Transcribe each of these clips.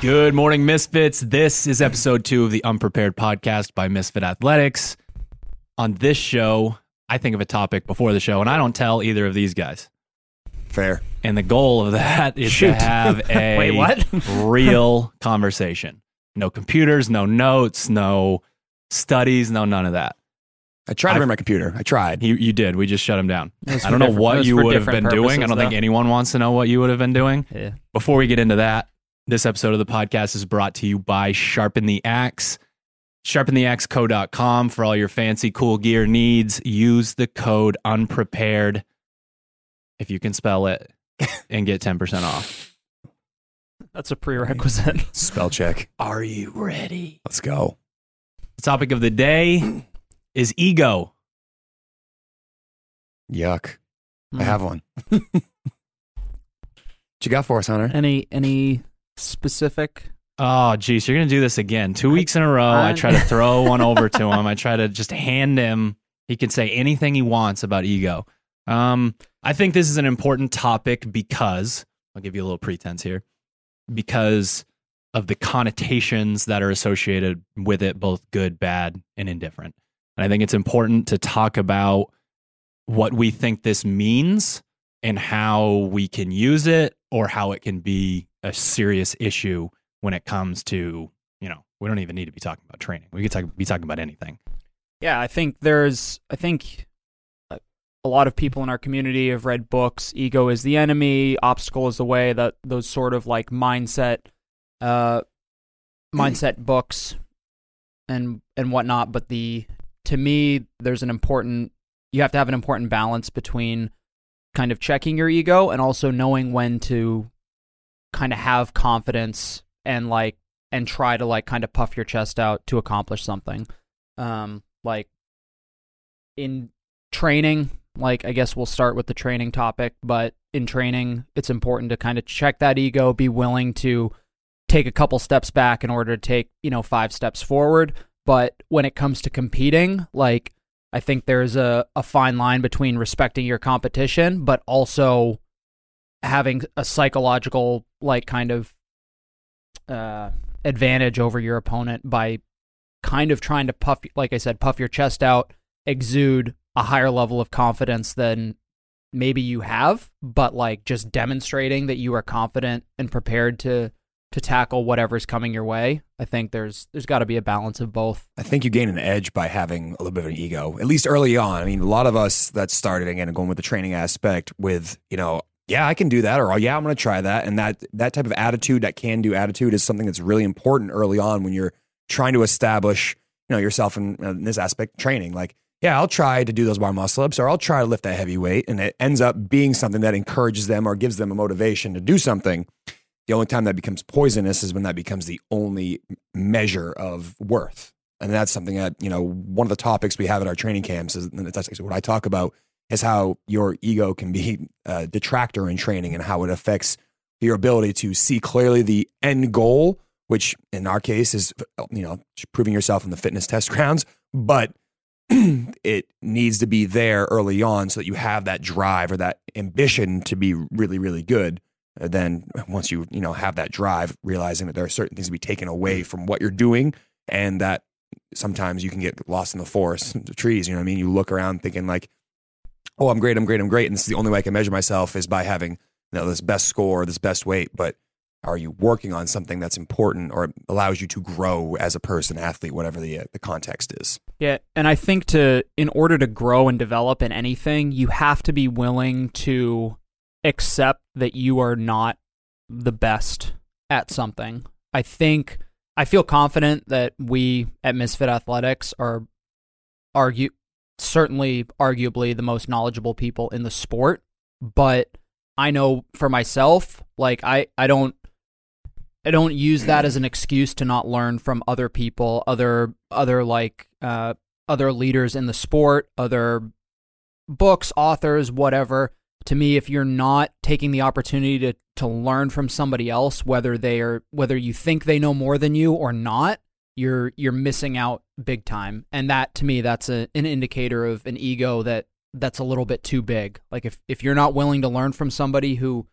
Good morning, Misfits. This is episode 2 of the Unprepared Podcast by Misfit Athletics. On this show, I think of a topic before the show, and I don't tell either of these guys. Fair. And the goal of that is to have a Wait, what? real conversation. No computers, no notes, no studies, no none of that. I tried to bring my computer. I tried. You did. We just shut him down. I don't know what you would have been doing. I don't think anyone wants to know what you would have been doing. Yeah. Before we get into that, this episode of the podcast is brought to you by Sharpen the Axe. SharpenTheAxeCo.com for all your fancy cool gear needs. Use the code UNPREPARED, if you can spell it, and get 10% off. That's a prerequisite. Spell check. Are you ready? Let's go. The topic of the day is ego. Yuck. I have one. What you got for us, Hunter? Any specific? Oh, geez, you're going to do this again. 2 weeks in a row, I try to throw one over to him. I try to just hand him. He can say anything he wants about ego. I think this is an important topic because, I'll give you a little pretense here, because of the connotations that are associated with it, both good, bad, and indifferent. And I think it's important to talk about what we think this means and how we can use it or how it can be a serious issue when it comes to, we don't even need to be talking about training. We could be talking about anything. Yeah, I think a lot of people in our community have read books, Ego is the Enemy, Obstacle is the Way, that those sort of like mindset books and whatnot. But to me, there's you have to have an important balance between kind of checking your ego and also knowing when to kind of have confidence and try to kind of puff your chest out to accomplish something. In training, I guess we'll start with the training topic, but in training, it's important to kind of check that ego, be willing to take a couple steps back in order to take, 5 steps forward. But when it comes to competing, I think there's a fine line between respecting your competition, but also having a psychological, advantage over your opponent by kind of trying to puff, like I said, puff your chest out, exude a higher level of confidence than maybe you have, but just demonstrating that you are confident and prepared to tackle whatever's coming your way. I think there's got to be a balance of both. I think you gain an edge by having a little bit of an ego, at least early on. I mean, a lot of us that started, again, going with the training aspect with, yeah, I can do that, or yeah, I'm going to try that. And that type of attitude, that can-do attitude, is something that's really important early on when you're trying to establish, yourself in this aspect training. Yeah, I'll try to do those bar muscle-ups, or I'll try to lift that heavy weight, and it ends up being something that encourages them or gives them a motivation to do something. The only time that becomes poisonous is when that becomes the only measure of worth. And that's something that, one of the topics we have at our training camps is, and it's actually what I talk about, is how your ego can be a detractor in training and how it affects your ability to see clearly the end goal, which in our case is, proving yourself in the fitness test grounds, but it needs to be there early on so that you have that drive or that ambition to be really, really good. And then once you, have that drive, realizing that there are certain things to be taken away from what you're doing and that sometimes you can get lost in the forest, the trees, you know what I mean? You look around thinking oh, I'm great. And this is the only way I can measure myself is by having this best score, this best weight. But are you working on something that's important or allows you to grow as a person, athlete, whatever the context is? Yeah. And I think in order to grow and develop in anything, you have to be willing to accept that you are not the best at something. I feel confident that we at Misfit Athletics are arguably the most knowledgeable people in the sport, but I know for myself, I don't use that as an excuse to not learn from other people, other leaders in the sport, other books, authors, whatever. To me, if you're not taking the opportunity to learn from somebody else, whether you think they know more than you or not, you're missing out big time. And that, to me, that's an indicator of an ego that's a little bit too big. If you're not willing to learn from somebody who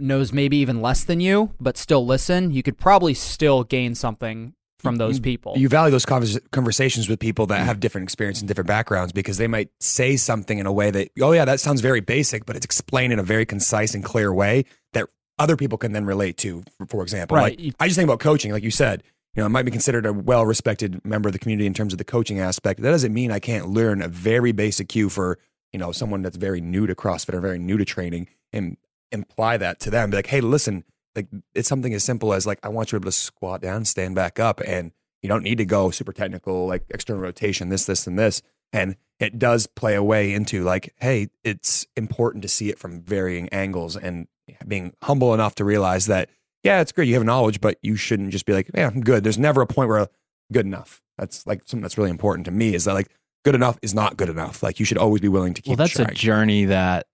knows maybe even less than you, but still listen, you could probably still gain something from those people. You value those conversations with people that have different experience and different backgrounds, because they might say something in a way that, oh yeah, that sounds very basic, but it's explained in a very concise and clear way that other people can then relate to, for example. Right. Like, I just think about coaching, like you said, you know, I might be considered a well-respected member of the community in terms of the coaching aspect. That doesn't mean I can't learn a very basic cue for, you know, someone that's very new to CrossFit or very new to training and imply that to them. Be like, hey, listen, like it's something as simple as like, I want you to be able to squat down, stand back up, and you don't need to go super technical, like external rotation, this, and this. And it does play a way into like, hey, it's important to see it from varying angles and being humble enough to realize that, yeah, it's great, you have knowledge, but you shouldn't just be like, yeah, I'm good. There's never a point where good enough. That's like something that's really important to me, is that like good enough is not good enough. Like you should always be willing to keep trying. Well, that's a journey that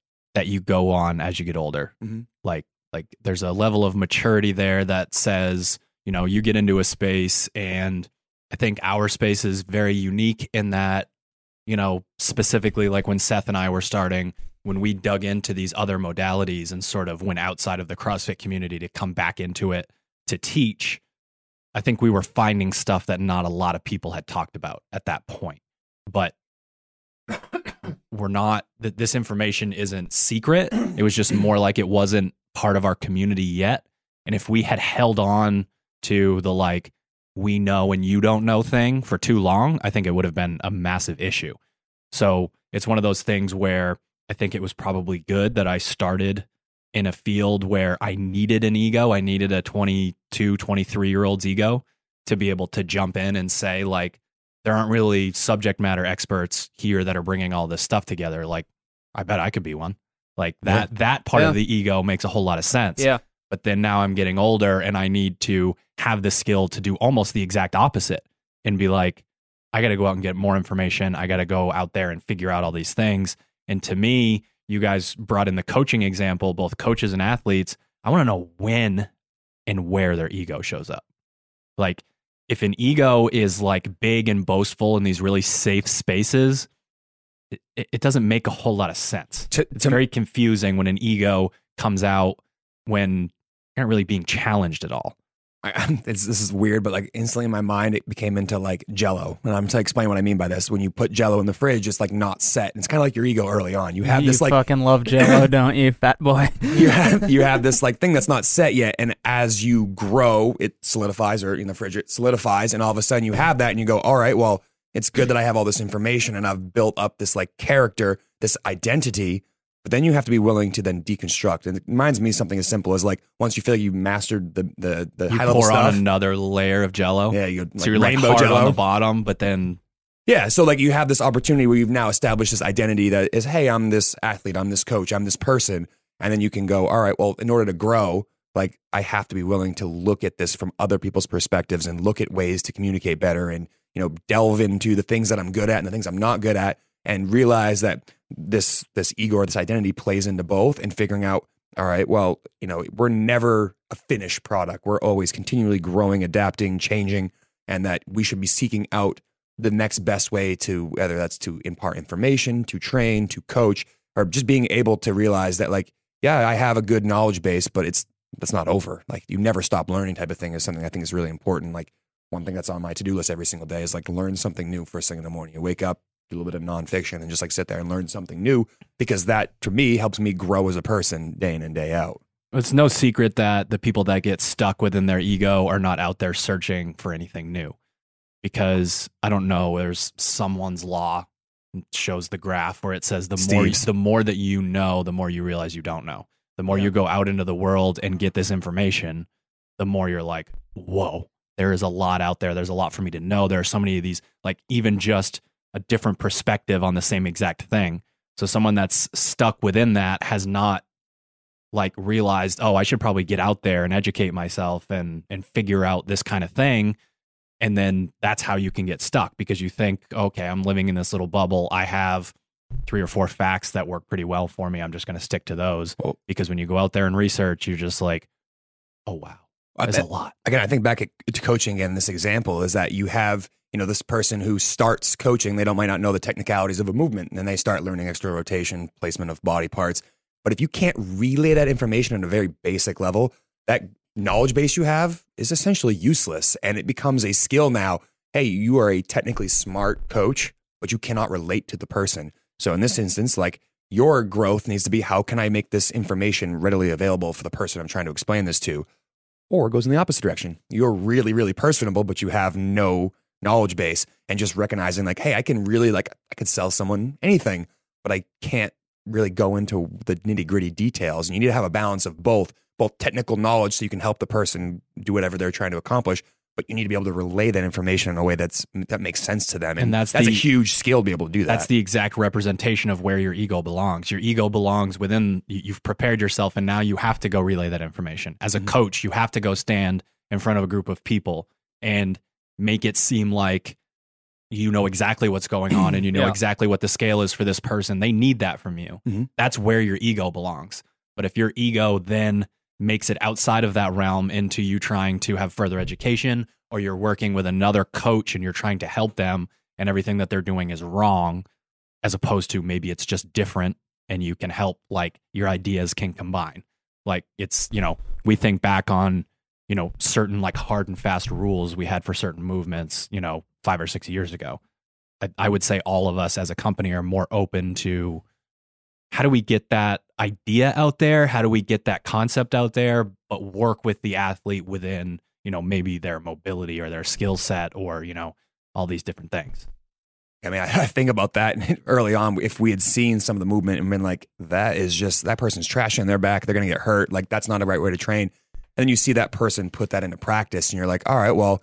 you go on as you get older. Mm-hmm. Like there's a level of maturity there that says, you know, you get into a space, and I think our space is very unique in that, you know, specifically like when Seth and I were starting, when we dug into these other modalities and sort of went outside of the CrossFit community to come back into it to teach, I think we were finding stuff that not a lot of people had talked about at that point. But this information isn't secret. It was just more like it wasn't part of our community yet. And if we had held on to the like, we know and you don't know thing for too long, I think it would have been a massive issue. So it's one of those things where I think it was probably good that I started in a field where I needed an ego. I needed a 22, 23-year-old's ego to be able to jump in and say, like, there aren't really subject matter experts here that are bringing all this stuff together. Like, I bet I could be one. Like that, yeah. That part of the ego makes a whole lot of sense. Yeah. But then now I'm getting older and I need to have the skill to do almost the exact opposite and be like, I got to go out and get more information. I got to go out there and figure out all these things. And to me, you guys brought in the coaching example, both coaches and athletes. I want to know when and where their ego shows up. Like if an ego is like big and boastful in these really safe spaces, it doesn't make a whole lot of sense. It's very confusing when an ego comes out when you're not really being challenged at all. This is weird, but like instantly in my mind, it became into like Jell-O. And I'm to explain what I mean by this. When you put Jell-O in the fridge, it's like not set. And it's kind of like your ego early on. You have this like... You fucking love Jell-O, don't you, fat boy? you have this like thing that's not set yet. And as you grow, it solidifies, or in the fridge, it solidifies. And all of a sudden you have that and you go, all right, well, it's good that I have all this information and I've built up this like character, this identity. But then you have to be willing to then deconstruct. And it reminds me of something as simple as like, once you feel like you've mastered the high level stuff, you pour on another layer of Jell-O. Yeah, you like, so you're rainbow like hard Jell-O on the bottom, but then yeah, so like you have this opportunity where you've now established this identity that is, hey, I'm this athlete, I'm this coach, I'm this person, and then you can go, all right, well, in order to grow, like I have to be willing to look at this from other people's perspectives and look at ways to communicate better, and you know, delve into the things that I'm good at and the things I'm not good at, and realize that this ego or this identity plays into both, and figuring out, all right, well, you know, we're never a finished product. We're always continually growing, adapting, changing, and that we should be seeking out the next best way to, whether that's to impart information, to train, to coach, or just being able to realize that like, yeah, I have a good knowledge base, but that's not over. Like you never stop learning type of thing is something I think is really important. Like one thing that's on my to-do list every single day is like learn something new first thing in the morning. You wake up, do a little bit of nonfiction and just like sit there and learn something new, because that to me helps me grow as a person day in and day out. It's no secret that the people that get stuck within their ego are not out there searching for anything new, because I don't know, there's someone's law, shows the graph where it says the more that you know, the more you realize you don't know. The more you go out into the world and get this information, the more you're like, whoa, there is a lot out there. There's a lot for me to know. There are so many of these, like even just a different perspective on the same exact thing. So someone that's stuck within that has not like realized, oh, I should probably get out there and educate myself and figure out this kind of thing. And then that's how you can get stuck, because you think, okay, I'm living in this little bubble. I have 3 or 4 facts that work pretty well for me. I'm just going to stick to those, because when you go out there and research, you're just like, oh, wow. That's a lot. Again, I think back to coaching again, this example is that you have, you know, this person who starts coaching, they might not know the technicalities of a movement, and then they start learning external rotation, placement of body parts. But if you can't relay that information on a very basic level, that knowledge base you have is essentially useless. And it becomes a skill now. Hey, you are a technically smart coach, but you cannot relate to the person. So in this instance, like, your growth needs to be, how can I make this information readily available for the person I'm trying to explain this to? Or it goes in the opposite direction. You're really, really personable, but you have no knowledge base, and just recognizing like, hey, I can really, like, I could sell someone anything, but I can't really go into the nitty gritty details. And you need to have a balance of both technical knowledge so you can help the person do whatever they're trying to accomplish, but you need to be able to relay that information in a way that makes sense to them. And that's a huge skill to be able to do that. That's the exact representation of where your ego belongs. Your ego belongs within, you've prepared yourself, and now you have to go relay that information. As a coach, you have to go stand in front of a group of people and make it seem like you know exactly what's going on and you know exactly what the scale is for this person. They need that from you. Mm-hmm. That's where your ego belongs. But if your ego then makes it outside of that realm into you trying to have further education, or you're working with another coach and you're trying to help them and everything that they're doing is wrong, as opposed to maybe it's just different and you can help, like your ideas can combine. Like, it's, you know, we think back on, you know, certain like hard and fast rules we had for certain movements, you know, 5 or 6 years ago. I would say all of us as a company are more open to, how do we get that idea out there? How do we get that concept out there, but work with the athlete within, you know, maybe their mobility or their skill set, or, you know, all these different things. I mean, I think about that early on. If we had seen some of the movement and been like, that is just, that person's trash in their back, they're going to get hurt. Like, that's not the right way to train. And then you see that person put that into practice and you're like, all right, well,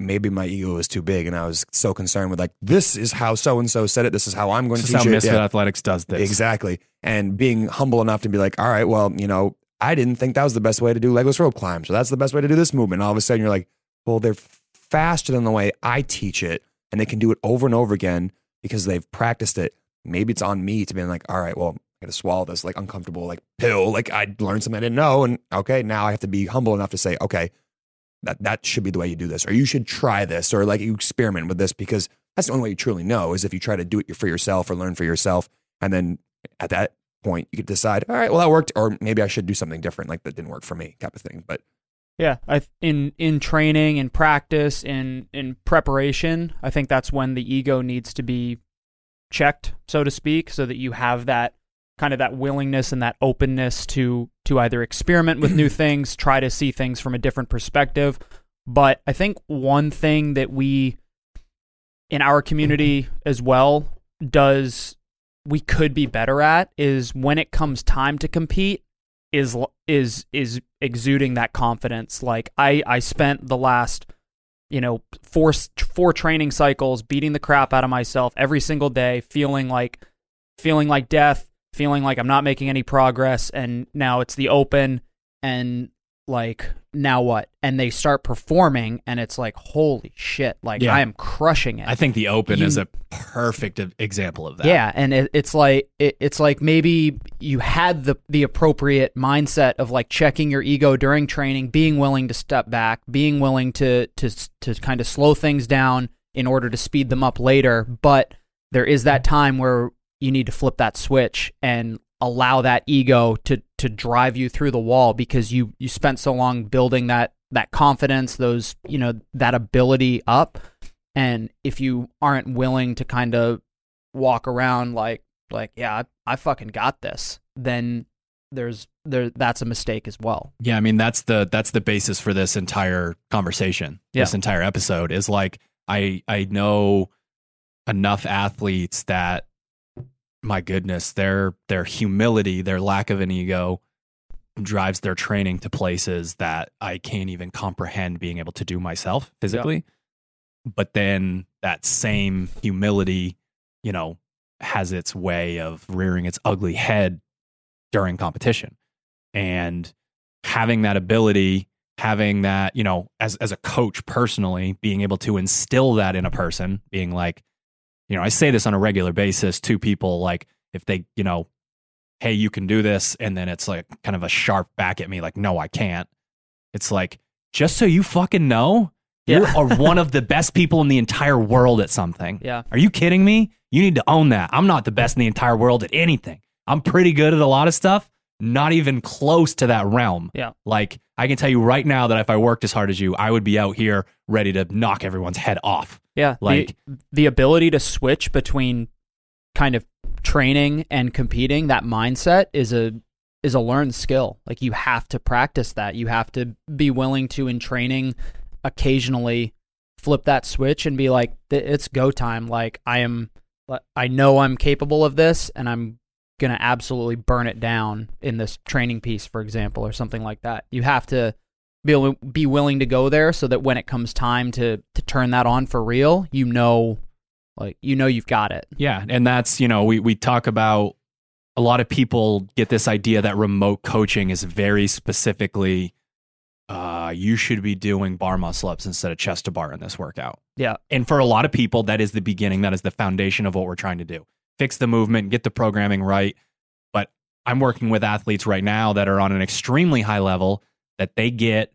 maybe my ego is too big. And I was so concerned with like, this is how so-and-so said it. This is how I'm going to teach it. This is how Misfit Athletics does this. Exactly. And being humble enough to be like, all right, well, you know, I didn't think that was the best way to do legless rope climb, so that's the best way to do this movement. And all of a sudden you're like, well, they're faster than the way I teach it, and they can do it over and over again because they've practiced it. Maybe it's on me to be like, all right, well, to swallow this like uncomfortable like pill, like I learned something I didn't know, and okay, now I have to be humble enough to say, okay, that should be the way you do this, or you should try this, or like you experiment with this, because that's the only way you truly know, is if you try to do it for yourself or learn for yourself, and then at that point you could decide, all right, well, that worked, or maybe I should do something different, like that didn't work for me, type of thing. But yeah, in training and practice and in preparation, I think that's when the ego needs to be checked, so to speak, so that you have that kind of that willingness and that openness to either experiment with new things, try to see things from a different perspective. But I think one thing that we, in our community as well, we could be better at is when it comes time to compete is exuding that confidence. Like I spent the last, you know, four training cycles beating the crap out of myself every single day, feeling like death, feeling like I'm not making any progress, and now it's the open, and like, now what? And they start performing, and it's like, holy shit, like, yeah, I am crushing it. I think the open is a perfect example of that. Yeah, and it's like maybe you had the appropriate mindset of like checking your ego during training, being willing to step back, being willing to kind of slow things down in order to speed them up later, but there is that time where you need to flip that switch and allow that ego to drive you through the wall, because you spent so long building that confidence, those, you know, that ability up. And if you aren't willing to kind of walk around like, yeah, I fucking got this, then that's a mistake as well. Yeah. I mean, that's the basis for this entire conversation. Yeah. This entire episode is like, I know enough athletes that, my goodness, their humility, their lack of an ego drives their training to places that I can't even comprehend being able to do myself physically. Yeah. But then that same humility, you know, has its way of rearing its ugly head during competition. And having that ability, having that, you know, as a coach personally, being able to instill that in a person, being like, you know, I say this on a regular basis to people, like, if they, you know, hey, you can do this, and then it's like kind of a sharp back at me, like, no, I can't. It's like, just so you fucking know, you are one of the best people in the entire world at something. Yeah. Are you kidding me? You need to own that. I'm not the best in the entire world at anything. I'm pretty good at a lot of stuff, not even close to that realm. Yeah. Like, I can tell you right now that if I worked as hard as you, I would be out here ready to knock everyone's head off. Yeah. Like the ability to switch between kind of training and competing, that mindset is a learned skill. Like, you have to practice that. You have to be willing to, in training, occasionally flip that switch and be like, it's go time. Like, I know I'm capable of this, and I'm going to absolutely burn it down in this training piece, for example, or something like that. You have to be willing to go there so that when it comes time to turn that on for real, you've got it. Yeah. And that's, we talk about, a lot of people get this idea that remote coaching is very specifically, you should be doing bar muscle ups instead of chest to bar in this workout. Yeah. And for a lot of people, that is the beginning. That is the foundation of what we're trying to do. Fix the movement, get the programming right. But I'm working with athletes right now that are on an extremely high level, that they get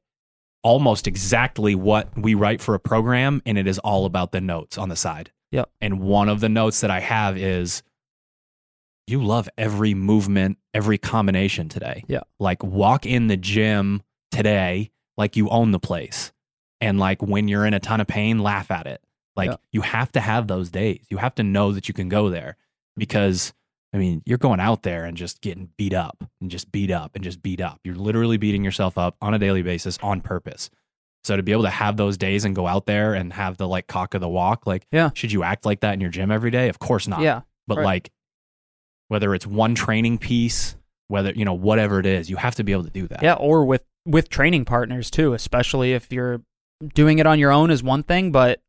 almost exactly what we write for a program, and it is all about the notes on the side. Yeah. And one of the notes that I have is, you love every movement, every combination today. Yeah. Like, walk in the gym today like you own the place. And like, when you're in a ton of pain, laugh at it. Like, yeah. You have to have those days. You have to know that you can go there, because you're going out there and just getting beat up and just beat up and just beat up. You're literally beating yourself up on a daily basis on purpose. So to be able to have those days and go out there and have the like cock of the walk, like, yeah. Should you act like that in your gym every day? Of course not. Yeah, but right. Like, whether it's one training piece, whether, whatever it is, you have to be able to do that. Yeah. Or with training partners too, especially if you're doing it on your own is one thing, but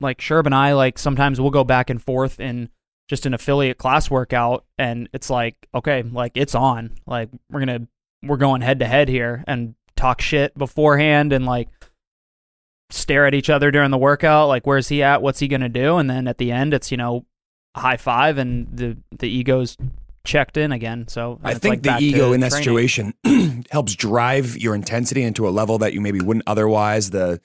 like Sherb and I, like, sometimes we'll go back and forth in just an affiliate class workout, and it's like, okay, like, it's on, like, we're going head to head here and talk shit beforehand and like stare at each other during the workout. Like, where's he at? What's he going to do? And then at the end it's, high five, and the ego's checked in again. So I think the ego in that situation helps drive your intensity into a level that you maybe wouldn't otherwise. The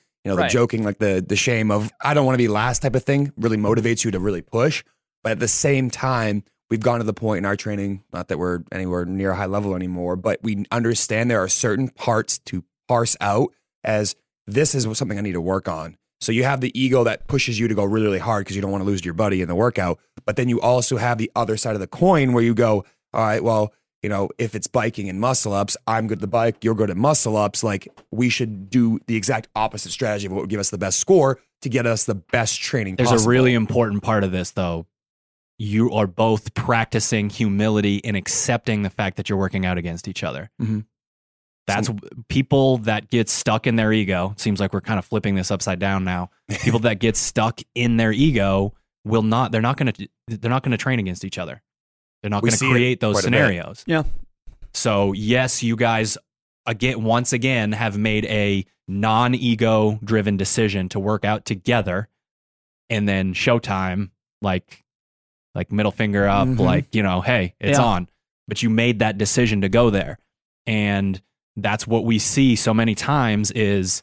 joking, like the shame of, I don't want to be last type of thing, really motivates you to really push. But at the same time, we've gone to the point in our training, not that we're anywhere near a high level anymore, but we understand there are certain parts to parse out as, this is something I need to work on. So you have the ego that pushes you to go really, really hard because you don't want to lose your buddy in the workout. But then you also have the other side of the coin where you go, all right, well, if it's biking and muscle ups, I'm good at the bike, you're good at muscle ups. Like, we should do the exact opposite strategy of what would give us the best score to get us the best training possible. There's a really important part of this, though. You are both practicing humility and accepting the fact that you're working out against each other. Mm-hmm. That's people that get stuck in their ego. It seems like we're kind of flipping this upside down now. People that get stuck in their ego they're not going to train against each other. They're not going to create those scenarios. Yeah. So yes, you guys once again have made a non-ego driven decision to work out together, and then showtime, like middle finger up, mm-hmm. Hey, it's on. But you made that decision to go there. And that's what we see so many times is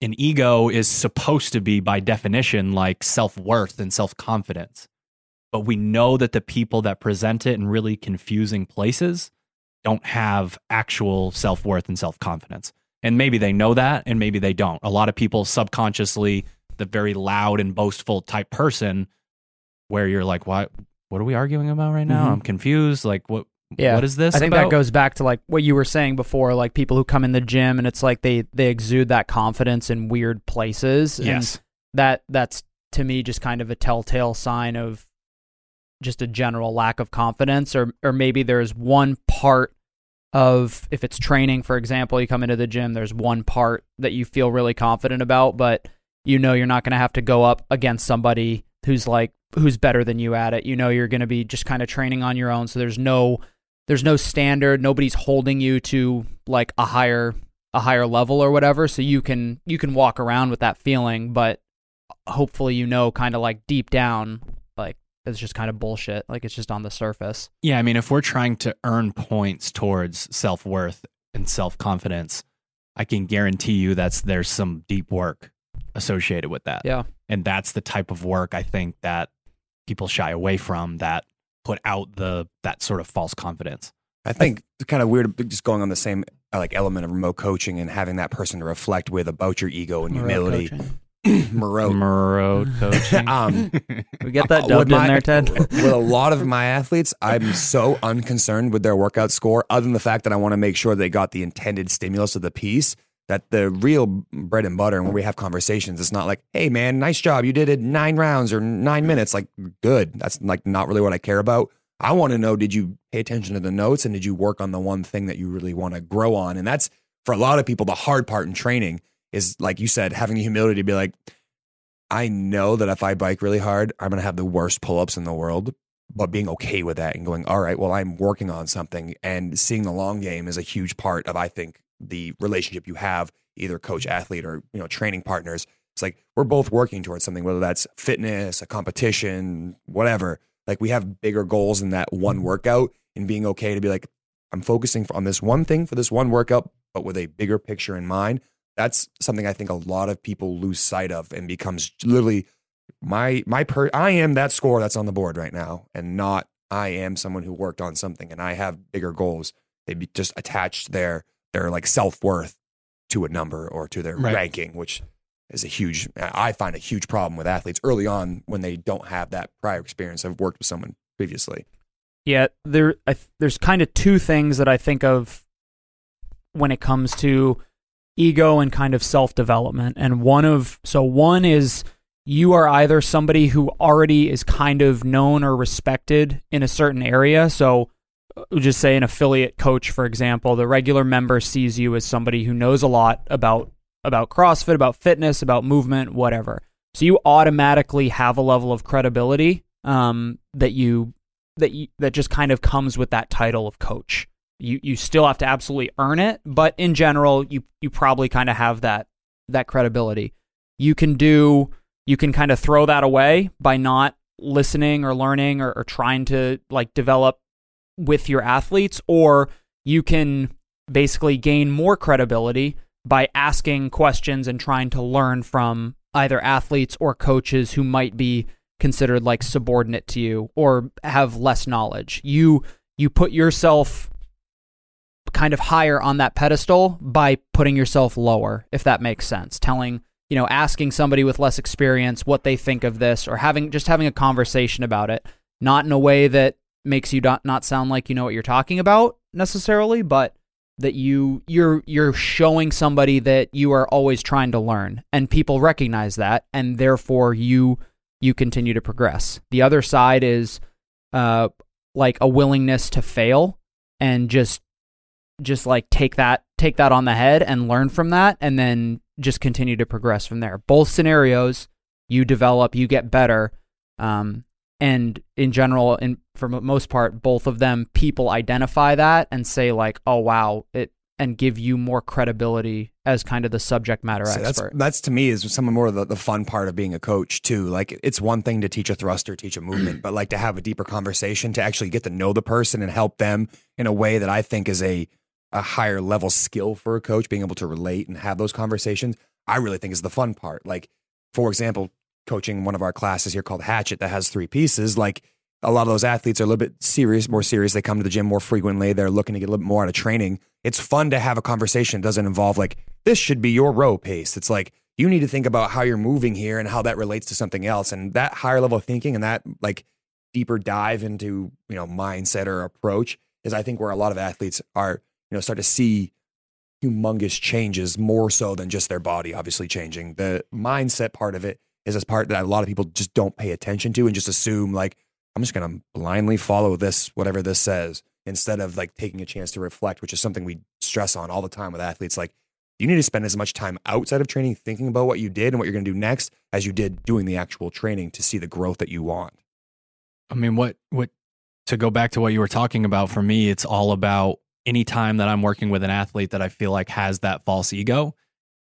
an ego is supposed to be, by definition, like self-worth and self-confidence. But we know that the people that present it in really confusing places don't have actual self-worth and self-confidence. And maybe they know that, and maybe they don't. A lot of people subconsciously, the very loud and boastful type person where you're like, what are we arguing about right now? Mm-hmm. I'm confused. Like, what? Yeah. What is this? I think that goes back to like what you were saying before, like people who come in the gym and it's like they exude that confidence in weird places. Yes. And that's to me just kind of a telltale sign of just a general lack of confidence, or maybe there's one part of, if it's training, for example, you come into the gym, there's one part that you feel really confident about, but you're not going to have to go up against somebody who's better than you at it. You're going to be just kind of training on your own. So there's no standard. Nobody's holding you to like a higher level or whatever. So you can walk around with that feeling, but hopefully, kind of like deep down, like it's just kind of bullshit. Like it's just on the surface. Yeah. If we're trying to earn points towards self-worth and self-confidence, I can guarantee you there's some deep work associated with that. Yeah. And that's the type of work I think that people shy away from, that put out that sort of false confidence. I think it's kind of weird just going on the same like element of remote coaching and having that person to reflect with about your ego and humility. Remote coaching. We get that dubbed in there, Ted. With a lot of my athletes, I'm so unconcerned with their workout score, other than the fact that I want to make sure they got the intended stimulus of the piece, that the real bread and butter and where we have conversations, it's not like, hey man, nice job. You did it 9 rounds or 9 minutes. Like, good. That's like not really what I care about. I want to know, did you pay attention to the notes and did you work on the one thing that you really want to grow on? And that's, for a lot of people, the hard part in training is, like you said, having the humility to be like, I know that if I bike really hard, I'm going to have the worst pull-ups in the world, but being okay with that and going, all right, well, I'm working on something, and seeing the long game is a huge part of, I think, the relationship you have, either coach, athlete, or, you know, training partners. It's like, we're both working towards something, whether that's fitness, a competition, whatever. Like, we have bigger goals than that one workout, and being okay to be like, I'm focusing on this one thing for this one workout, but with a bigger picture in mind. That's something I think a lot of people lose sight of, and becomes literally I am that score that's on the board right now, and not I am someone who worked on something and I have bigger goals. They just attached their like self-worth to a number or to their ranking, which is I find a huge problem with athletes early on when they don't have that prior experience. I've worked with someone previously. Yeah, there's kind of two things that I think of when it comes to ego and kind of self-development. And one is, you are either somebody who already is kind of known or respected in a certain area. So just say an affiliate coach, for example, the regular member sees you as somebody who knows a lot about CrossFit, about fitness, about movement, whatever. So you automatically have a level of credibility that just kind of comes with that title of coach. You still have to absolutely earn it, but in general, you probably kind of have that credibility. You can kind of throw that away by not listening or learning or trying to like develop with your athletes, or you can basically gain more credibility by asking questions and trying to learn from either athletes or coaches who might be considered like subordinate to you or have less knowledge. You put yourself kind of higher on that pedestal by putting yourself lower, if that makes sense. Asking somebody with less experience what they think of this, or having a conversation about it, not in a way that makes you not sound like you know what you're talking about necessarily, but that you're showing somebody that you are always trying to learn, and people recognize that, and therefore you continue to progress. The other side is like a willingness to fail and just like take that on the head and learn from that, and then just continue to progress from there. Both scenarios, you develop, you get better, and in general, and for the most part, both of them, people identify that and say like, oh, wow, and give you more credibility as kind of the subject matter expert. That's to me is some more of the fun part of being a coach too. Like, it's one thing to teach a thruster, teach a movement, but like to have a deeper conversation, to actually get to know the person and help them in a way that I think is a higher level skill for a coach, being able to relate and have those conversations, I really think is the fun part. Like, for example, coaching one of our classes here called Hatchet that has 3 pieces, like a lot of those athletes are a little bit more serious. They come to the gym more frequently. They're looking to get a little bit more out of training. It's fun to have a conversation. It doesn't involve like, this should be your row pace. It's like, you need to think about how you're moving here and how that relates to something else. And that higher level of thinking and that like deeper dive into, you know, mindset or approach is, I think, where a lot of athletes are, you know, start to see humongous changes, more so than just their body obviously changing. The mindset part of it is this part that a lot of people just don't pay attention to and just assume like, I'm just going to blindly follow this, whatever this says, instead of like taking a chance to reflect, which is something we stress on all the time with athletes. Like, you need to spend as much time outside of training thinking about what you did and what you're going to do next as you did doing the actual training, to see the growth that you want. I mean, what to go back to what you were talking about, for me, it's all about any time that I'm working with an athlete that I feel like has that false ego,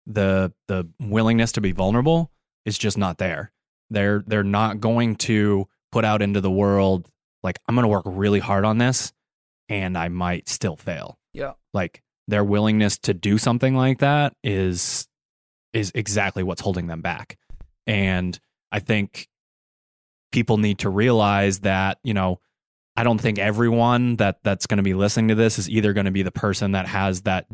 the willingness to be vulnerable is just not there. They're not going to put out into the world like, I'm going to work really hard on this and I might still fail. Yeah. Like, their willingness to do something like that is exactly what's holding them back. And I think people need to realize that, you know, I don't think everyone that's going to be listening to this is either going to be the person that has that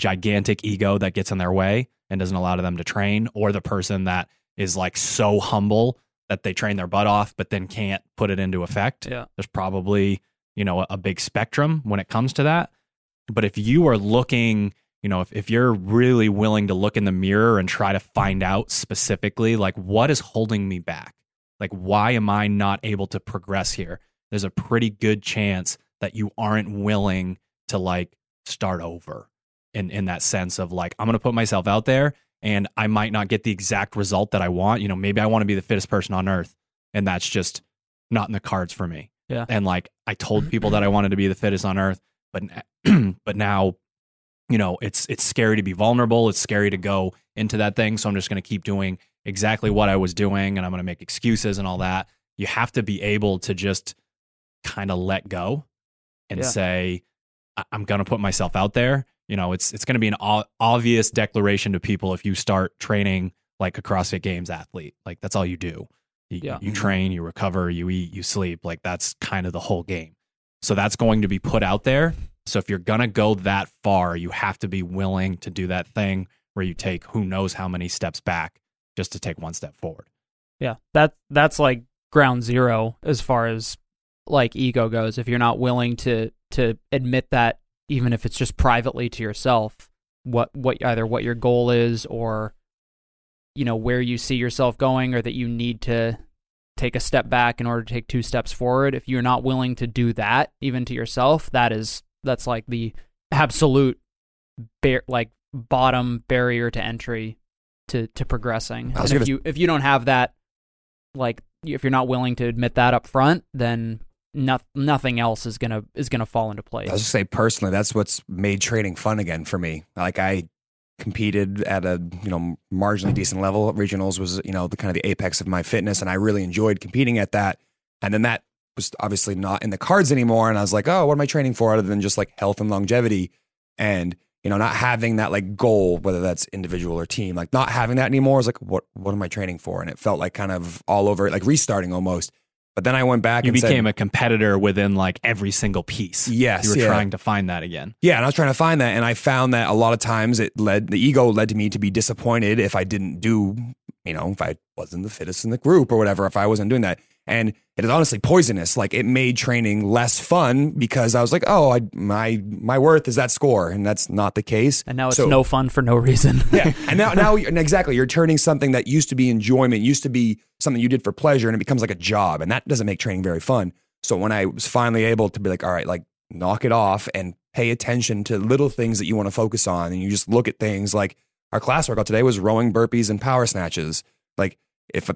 gigantic ego that gets in their way and doesn't allow them to train, or the person that is like so humble that they train their butt off but then can't put it into effect. Yeah. There's probably, you know, a big spectrum when it comes to that. But if you are looking, you know, if you're really willing to look in the mirror and try to find out specifically, like, what is holding me back? Like, why am I not able to progress here? There's a pretty good chance that you aren't willing to like start over in that sense of like, I'm going to put myself out there and I might not get the exact result that I want. You know, maybe I want to be the fittest person on earth, and that's just not in the cards for me. Yeah. And like, I told people that I wanted to be the fittest on earth, but now, you know, it's scary to be vulnerable. It's scary to go into that thing. So I'm just going to keep doing exactly what I was doing, and I'm going to make excuses and all that. You have to be able to just kind of let go and say, I'm going to put myself out there. You know, it's going to be an obvious declaration to people if you start training like a CrossFit Games athlete. Like, that's all you do. You train, you recover, you eat, you sleep. Like, that's kind of the whole game. So that's going to be put out there. So if you're going to go that far, you have to be willing to do that thing where you take who knows how many steps back just to take one step forward. Yeah, that's like ground zero as far as like ego goes. If you're not willing to admit that, even if it's just privately to yourself, what either what your goal is, or, you know, where you see yourself going, or that you need to take a step back in order to take two steps forward. If you're not willing to do that, even to yourself, that's like the absolute bottom barrier to entry to progressing. And if you don't have that, like, if you're not willing to admit that up front, then nothing else is gonna fall into place. I was just say, personally, that's what's made training fun again for me. Like, I competed at a, you know, marginally decent level. Regionals was, you know, the kind of the apex of my fitness, and I really enjoyed competing at that. And then that was obviously not in the cards anymore. And I was like, oh, what am I training for other than just like health and longevity? And, you know, not having that like goal, whether that's individual or team, like not having that anymore is like, what am I training for? And it felt like kind of all over, like restarting almost. But then I went back and became a competitor within like every single piece. Yes. You were trying to find that again. Yeah. And I was trying to find that. And I found that a lot of times the ego led to me to be disappointed if I didn't do, you know, if I wasn't the fittest in the group or whatever, if I wasn't doing that. And it is honestly poisonous. Like, it made training less fun because I was like, oh, my worth is that score. And that's not the case. And now it's no fun for no reason. Yeah. And now exactly. You're turning something that used to be enjoyment, used to be something you did for pleasure, and it becomes like a job. And that doesn't make training very fun. So when I was finally able to be like, all right, like, knock it off and pay attention to little things that you want to focus on. And you just look at things like, our class workout today was rowing, burpees, and power snatches. Like, if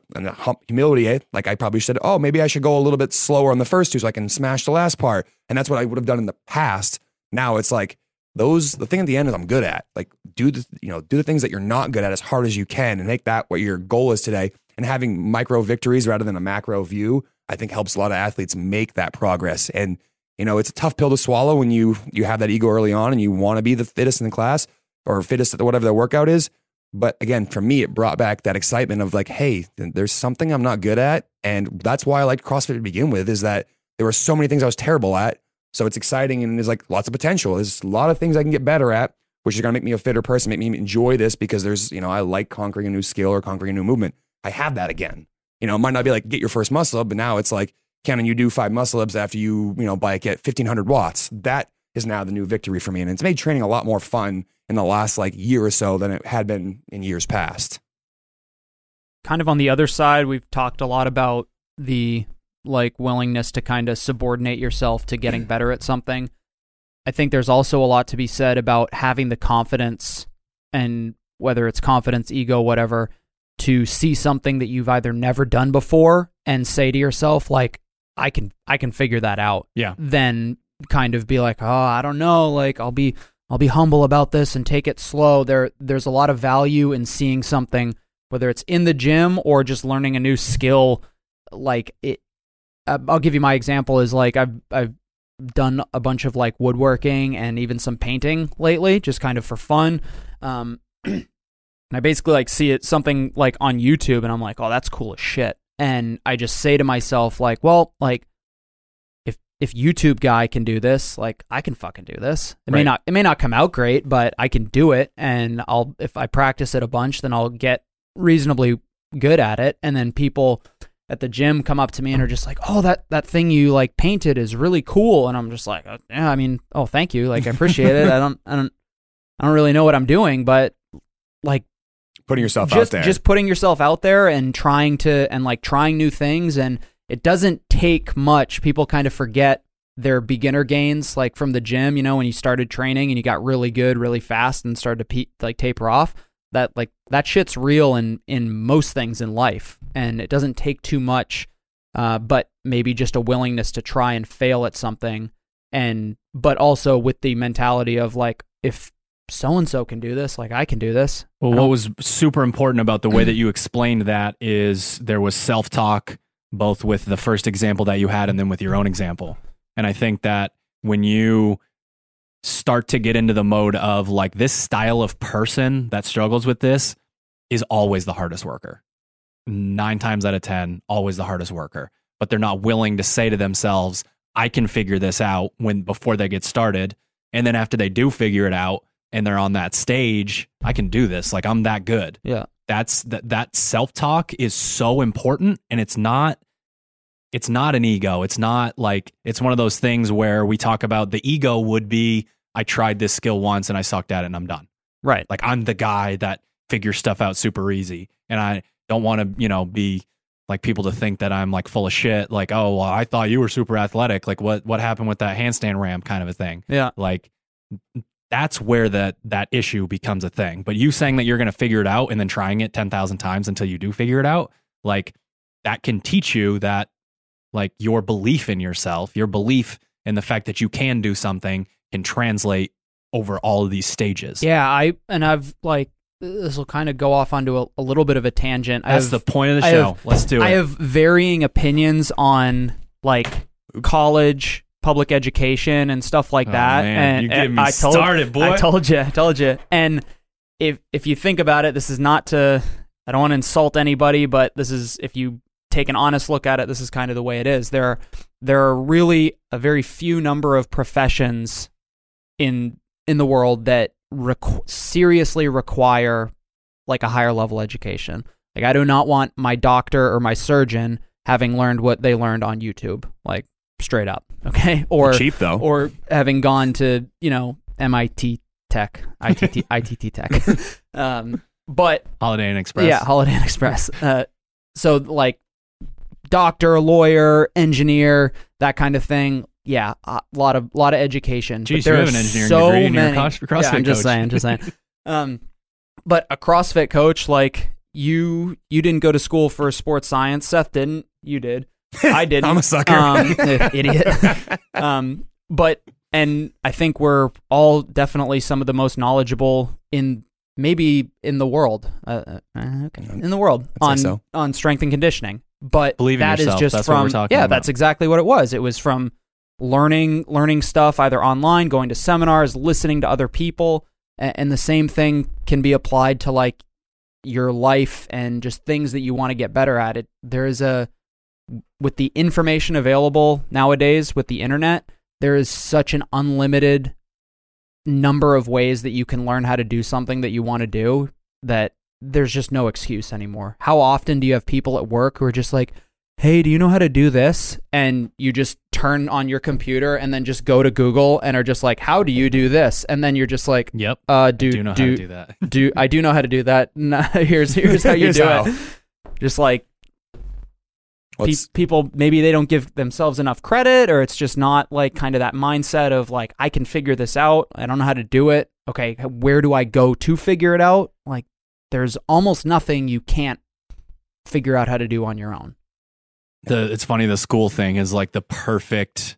humility, like, I probably said, oh, maybe I should go a little bit slower on the first two so I can smash the last part. And that's what I would have done in the past. Now it's like, the thing at the end is I'm good at. Like, do the things that you're not good at as hard as you can and make that what your goal is today. And having micro victories rather than a macro view, I think, helps a lot of athletes make that progress. And, you know, it's a tough pill to swallow when you have that ego early on and you want to be the fittest in the class or fittest at whatever their workout is. But again, for me, it brought back that excitement of like, hey, there's something I'm not good at. And that's why I liked CrossFit to begin with, is that there were so many things I was terrible at. So it's exciting, and there's like lots of potential. There's a lot of things I can get better at, which is going to make me a fitter person, make me enjoy this, because there's, you know, I like conquering a new skill or conquering a new movement. I have that again. You know, it might not be like get your first muscle up, but now it's like, can you do 5 muscle ups after you know, bike at 1500 watts? That is now the new victory for me. And it's made training a lot more fun in the last like year or so than it had been in years past. Kind of on the other side, we've talked a lot about the like willingness to kind of subordinate yourself to getting better at something. I think there's also a lot to be said about having the confidence, and whether it's confidence, ego, whatever, to see something that you've either never done before and say to yourself, like, I can figure that out. Yeah. Then kind of be like, oh, I don't know, like, I'll be humble about this and take it slow. There's a lot of value in seeing something, whether it's in the gym or just learning a new skill. Like, it, I'll give you my example is like, I've done a bunch of like woodworking and even some painting lately, just kind of for fun. And I basically like see it something like on YouTube, and I'm like, oh, that's cool as shit. And I just say to myself like, well, like, if YouTube guy can do this, like I can fucking do this. It may not come out great, but I can do it. And I'll, if I practice it a bunch, then I'll get reasonably good at it. And then people at the gym come up to me and are just like, oh, that thing you like painted is really cool. And I'm just like, oh, yeah, I mean, oh, thank you. Like, I appreciate it. I don't really know what I'm doing, but like putting yourself out there, just putting yourself out there and trying new things. And it doesn't take much. People kind of forget their beginner gains, like from the gym, you know, when you started training and you got really good, really fast and started to taper off. That like that shit's real in most things in life, and it doesn't take too much, but maybe just a willingness to try and fail at something, but also with the mentality of like, if so and so can do this, like I can do this. Well, what was super important about the way that you explained that is there was self-talk, both with the first example that you had and then with your own example. And I think that when you start to get into the mode of like, this style of person that struggles with this is always the hardest worker. 9 times out of 10, always the hardest worker, but they're not willing to say to themselves, I can figure this out before they get started. And then after they do figure it out and they're on that stage, I can do this. Like I'm that good. Yeah. That self-talk is so important, and it's not an ego. It's not like, it's one of those things where we talk about the ego would be, I tried this skill once and I sucked at it and I'm done. Right. Like I'm the guy that figures stuff out super easy. And I don't want to, you know, be like people to think that I'm like full of shit. Like, oh, well, I thought you were super athletic. Like what happened with that handstand ramp kind of a thing. Yeah. Like that's where that issue becomes a thing. But you saying that you're going to figure it out and then trying it 10,000 times until you do figure it out, like that can teach you that, like your belief in yourself, your belief in the fact that you can do something can translate over all of these stages. Yeah, I've like, this will kind of go off onto a little bit of a tangent. That's the point of the show. Let's do it. I have varying opinions on like college, public education and stuff like that. Man, and you get me started, boy. I told you. And if you think about it, this is not to, I don't want to insult anybody, but this is, if you take an honest look at it, this is kind of the way it is. There are really a very few number of professions in the world that seriously require like a higher level education. Like I do not want my doctor or my surgeon having learned what they learned on YouTube, like straight up. Okay. Or cheap though. Or having gone to, you know, MIT Tech, ITT Tech. But Holiday Inn Express. Yeah, Holiday Inn Express. So like doctor, lawyer, engineer, that kind of thing. Yeah, a lot of education. Jeez, but there you have an engineering degree and you're a CrossFit coach. I'm just saying. But a CrossFit coach, like you didn't go to school for sports science. Seth didn't. You did. I didn't. I'm a sucker. Idiot. But I think we're all definitely some of the most knowledgeable in the world. In the world on strength and conditioning. But believe in yourself, is just from, yeah, about. That's exactly what it was. It was from learning stuff, either online, going to seminars, listening to other people. And the same thing can be applied to like your life and just things that you want to get better at. With the information available nowadays with the internet, there is such an unlimited number of ways that you can learn how to do something that you want to do that there's just no excuse anymore. How often do you have people at work who are just like, hey, do you know how to do this? And you just turn on your computer and then just go to Google and are just like, how do you do this? And then you're just like, yep, I do know how to do that. Here's how you do it. Just like people, maybe they don't give themselves enough credit, or it's just not like kind of that mindset of like, I can figure this out. I don't know how to do it. Okay. Where do I go to figure it out? Like, there's almost nothing you can't figure out how to do on your own. It's funny, the school thing is like the perfect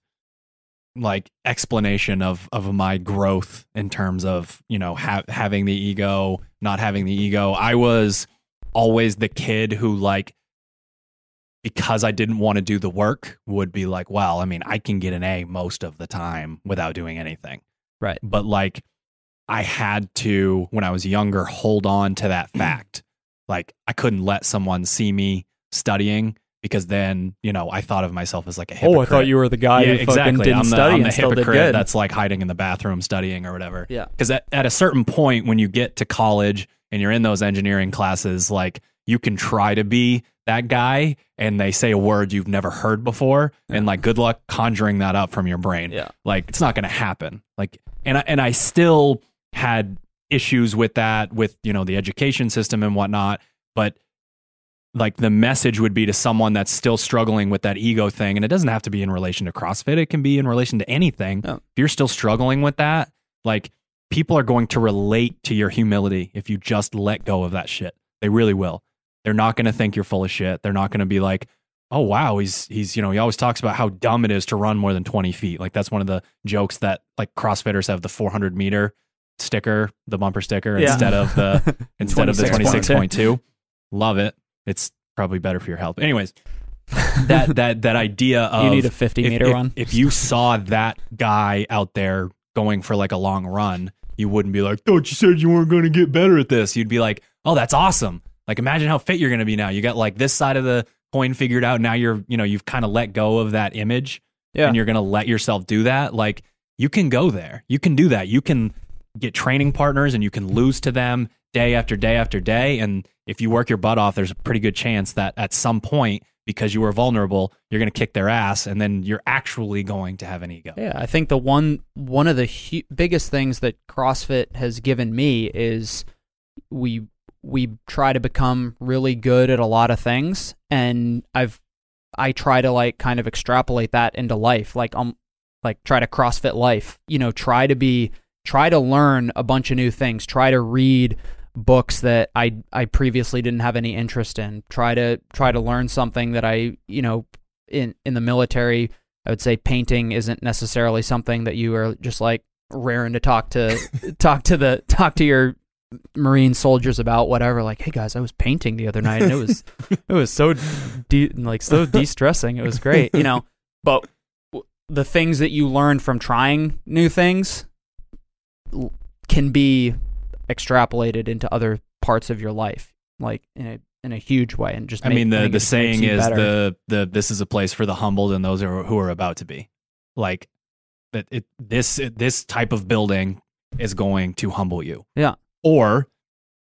like explanation of my growth in terms of, you know, having the ego, not having the ego. I was always the kid who like, because I didn't want to do the work, would be like, well, I mean, I can get an A most of the time without doing anything. Right. But like, I had to, when I was younger, hold on to that fact. Like I couldn't let someone see me studying because then, you know, I thought of myself as like a hypocrite. Oh, I thought you were the guy who fucking didn't study. I'm the hypocrite that's like hiding in the bathroom studying or whatever. Yeah. Because at a certain point when you get to college and you're in those engineering classes, like you can try to be that guy and they say a word you've never heard before. Yeah. And like, good luck conjuring that up from your brain. Yeah. Like it's not going to happen. Like, and I still had issues with that, with, you know, the education system and whatnot. But like the message would be to someone that's still struggling with that ego thing. And it doesn't have to be in relation to CrossFit. It can be in relation to anything. Oh. If you're still struggling with that, like people are going to relate to your humility. If you just let go of that shit, they really will. They're not going to think you're full of shit. They're not going to be like, oh wow, he's, you know, he always talks about how dumb it is to run more than 20 feet. Like that's one of the jokes that like CrossFitters have the 400 meter sticker, the bumper sticker, yeah, instead of the 26.2. Love it. It's probably better for your health. Anyways, that idea of you need a 50 meter one. If you saw that guy out there going for like a long run, you wouldn't be like, "Don't you said you weren't going to get better at this?" You'd be like, "Oh, that's awesome! Like, imagine how fit you're going to be now. You got like this side of the coin figured out. Now you've kind of let go of that image, yeah, and you're going to let yourself do that. Like, you can go there. You can do that. You can get training partners, and you can lose to them day after day after day, and if you work your butt off, there's a pretty good chance that at some point, because you were vulnerable, you're going to kick their ass, and then you're actually going to have an ego. Yeah, I think the one of the biggest things that CrossFit has given me is we try to become really good at a lot of things, and I try to like kind of extrapolate that into life, like try to CrossFit life, you know, try to learn a bunch of new things, try to read books that I previously didn't have any interest in, try to learn something that I, you know, in the military, I would say painting isn't necessarily something that you are just like raring to talk to your Marine soldiers about, whatever, like, "Hey guys, I was painting the other night and it was so de-stressing. It was great," you know. But the things that you learn from trying new things can be extrapolated into other parts of your life, like in a huge way, and just the saying is better. This is a place for the humbled and those who are about to be. Like that, this type of building is going to humble you. Yeah. Or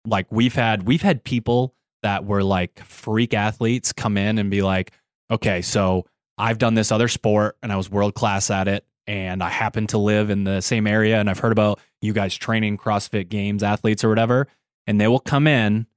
like we've had people that were like freak athletes come in and be like, "Okay, so I've done this other sport and I was world class at it, and I happen to live in the same area, and I've heard about you guys training CrossFit Games athletes or whatever," and they will come in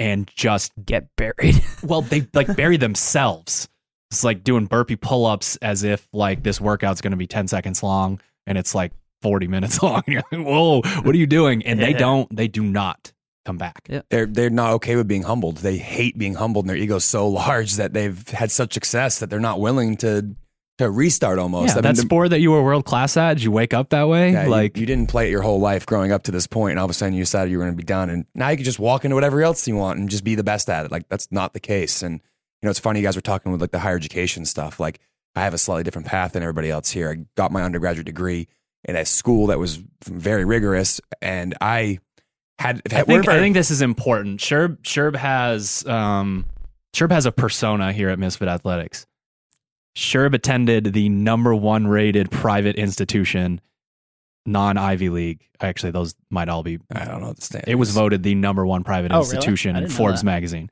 and just get buried. Well, they like bury themselves. It's like doing burpee pull-ups as if like this workout's going to be 10 seconds long, and it's like 40 minutes long. You're like, "Whoa, what are you doing?" And they do not come back. Yeah. They're not okay with being humbled. They hate being humbled, and their ego's so large that they've had such success that they're not willing to restart almost. Yeah, that sport that you were world class at, did you wake up that way? Yeah, like you didn't play it your whole life growing up to this point, and all of a sudden you decided you were going to be done, and now you can just walk into whatever else you want and just be the best at it. Like that's not the case. And you know, it's funny, you guys were talking with like the higher education stuff. Like I have a slightly different path than everybody else here. I got my undergraduate degree in a school that was very rigorous, and I think this is important. Sherb has a persona here at Misfit Athletics. Sherb attended the #1 rated private institution, non-Ivy League. Actually, those might all be... I don't know what the standard is. It was voted the #1 private institution in Forbes magazine.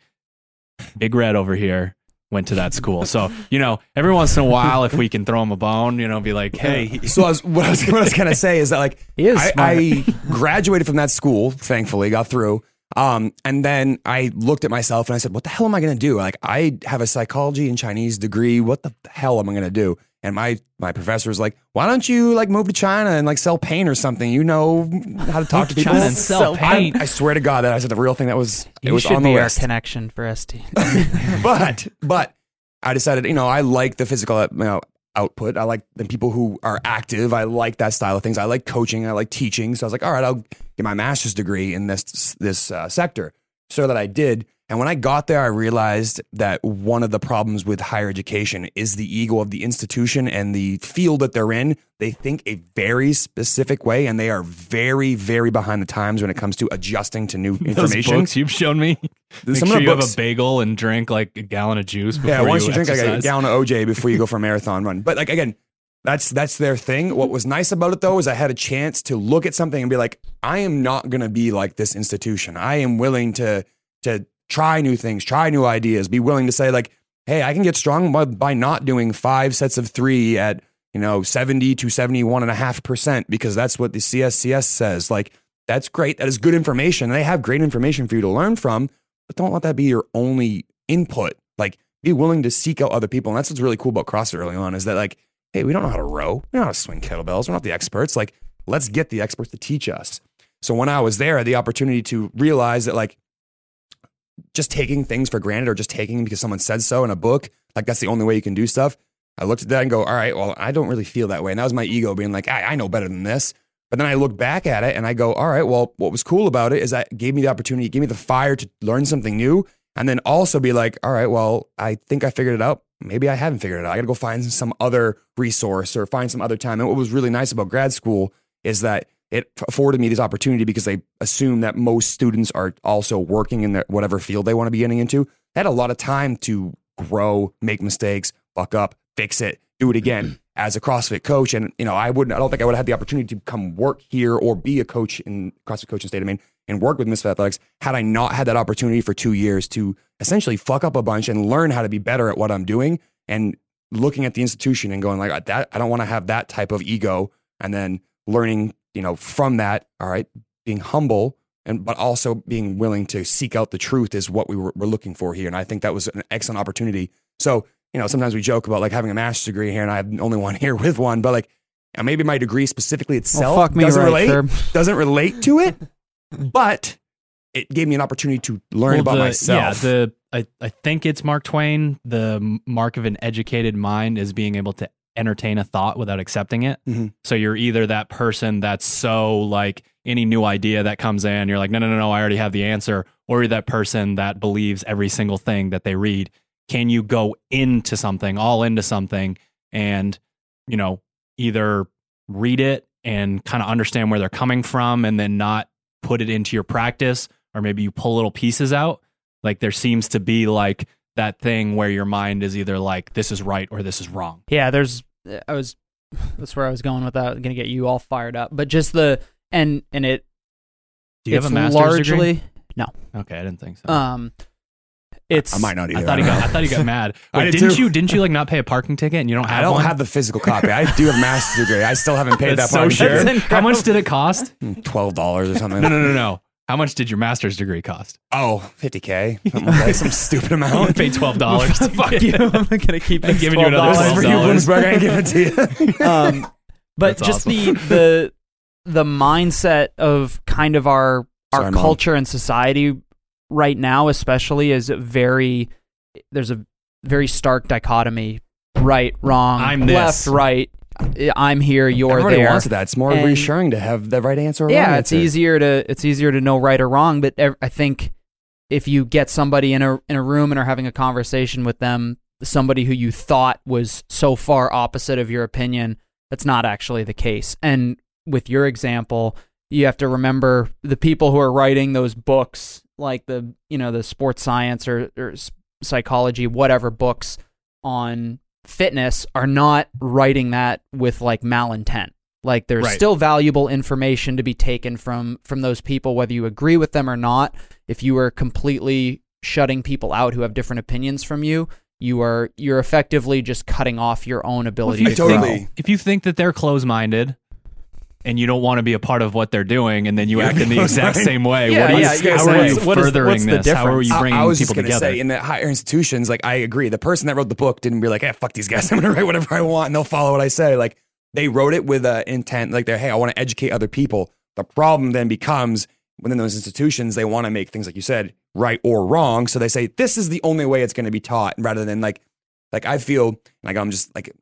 Big Red over here went to that school. So, you know, every once in a while, if we can throw him a bone, you know, be like, "Hey..." Yeah. So what I was going to say is that, like, I graduated from that school, thankfully, got through. And then I looked at myself and I said, "What the hell am I going to do? Like, I have a psychology and Chinese degree. What the hell am I going to do?" And my professor was like, "Why don't you like move to China and like sell paint or something? You know how to talk to people." China and sell paint. I swear to God that I said the real thing. It was on the list. Our connection for ST. But I decided, you know, I like the physical, you know, output. I like the people who are active. I like that style of things. I like coaching. I like teaching. So I was like, all right, I'll get my master's degree in this sector. so that I did. And when I got there, I realized that one of the problems with higher education is the ego of the institution and the field that they're in. They think a very specific way, and they are very, very behind the times when it comes to adjusting to new information. Those books you've shown me. Make sure you have a bagel and drink like a gallon of juice before you exercise. Yeah, once you drink like a gallon of OJ before you go for a marathon run. But like, again, that's their thing. What was nice about it, though, is I had a chance to look at something and be like, I am not going to be like this institution. I am willing to try new things, try new ideas, be willing to say like, hey, I can get strong by not doing 5 sets of 3 at, 70 to 71.5%, because that's what the CSCS says. Like, that's great. That is good information. They have great information for you to learn from, but don't let that be your only input. Like, be willing to seek out other people. And that's what's really cool about CrossFit early on, is that like, hey, we don't know how to row. We don't know how to swing kettlebells. We're not the experts. Like, let's get the experts to teach us. So when I was there, I had the opportunity to realize that like, just taking things for granted or just taking because someone said so in a book, like that's the only way you can do stuff. I looked at that and go, all right, well, I don't really feel that way. And that was my ego being like, I know better than this. But then I look back at it and I go, all right, well, what was cool about it is that gave me the opportunity, it gave me the fire to learn something new. And then also be like, all right, well, I think I figured it out. Maybe I haven't figured it out. I got to go find some other resource or find some other time. And what was really nice about grad school is that it afforded me this opportunity, because they assume that most students are also working in their whatever field they want to be getting into. I had a lot of time to grow, make mistakes, fuck up, fix it, do it again as a CrossFit coach. And, I don't think I would have had the opportunity to come work here or be a coach in CrossFit coach in the state of Maine and work with Misfit Athletics had I not had that opportunity for 2 years to essentially fuck up a bunch and learn how to be better at what I'm doing, and looking at the institution and going like that, I don't want to have that type of ego. And then learning, from that, all right, being humble, but also being willing to seek out the truth is what we're looking for here. And I think that was an excellent opportunity. So, sometimes we joke about like having a master's degree here, and I'm the only one here with one, but like maybe my degree specifically itself doesn't relate to it, but it gave me an opportunity to learn about myself. Yeah, I think it's Mark Twain. The mark of an educated mind is being able to entertain a thought without accepting it. Mm-hmm. So you're either that person that's so like any new idea that comes in, you're like, no, I already have the answer. Or you're that person that believes every single thing that they read. Can you go all into something and, either read it and kind of understand where they're coming from and then not put it into your practice, or maybe you pull little pieces out. Like there seems to be like that thing where your mind is either like, this is right or this is wrong. Yeah. That's where I was going with that. I'm going to get you all fired up, but just do you have a master's degree? No. Okay. I didn't think so. I might not either. I thought he got mad. Wait, didn't you like not pay a parking ticket and you don't have I don't have the physical copy. I do have a master's degree. I still haven't paid that parking ticket. How much did it cost? $12 or something. No. How much did your master's degree cost? Oh, $50,000. Some stupid amount. I only paid $12. Fuck you. I'm not going to keep giving you another $12. For you, Bloomsburg. I ain't giving it to you. But that's just awesome. the mindset of kind of our culture and society right now, especially, is there's a very stark dichotomy: right, wrong, I'm left, right. I'm here, you're everybody there. Everybody wants that. It's more reassuring to have the right answer. Or yeah, wrong answer. It's easier to know right or wrong. But I think if you get somebody in a room and are having a conversation with them, somebody who you thought was so far opposite of your opinion, that's not actually the case. And with your example, you have to remember the people who are writing those books, like the the sports science or psychology, whatever books on fitness, are not writing that with like malintent. Like there's still valuable information to be taken from those people, whether you agree with them or not. If you are completely shutting people out who have different opinions from you, you're effectively just cutting off your own ability to grow. If you think that they're closed-minded, and you don't want to be a part of what they're doing, and then you act in the exact same way. Yeah, how are you furthering this? How are you bringing people together? I was going to say, in the higher institutions, like I agree, the person that wrote the book didn't be like, hey, fuck these guys, I'm going to write whatever I want, and they'll follow what I say. Like they wrote it with an intent, like they're, hey, I want to educate other people. The problem then becomes, within those institutions, they want to make things, like you said, right or wrong. So they say, this is the only way it's going to be taught, rather than like I feel like I'm just like,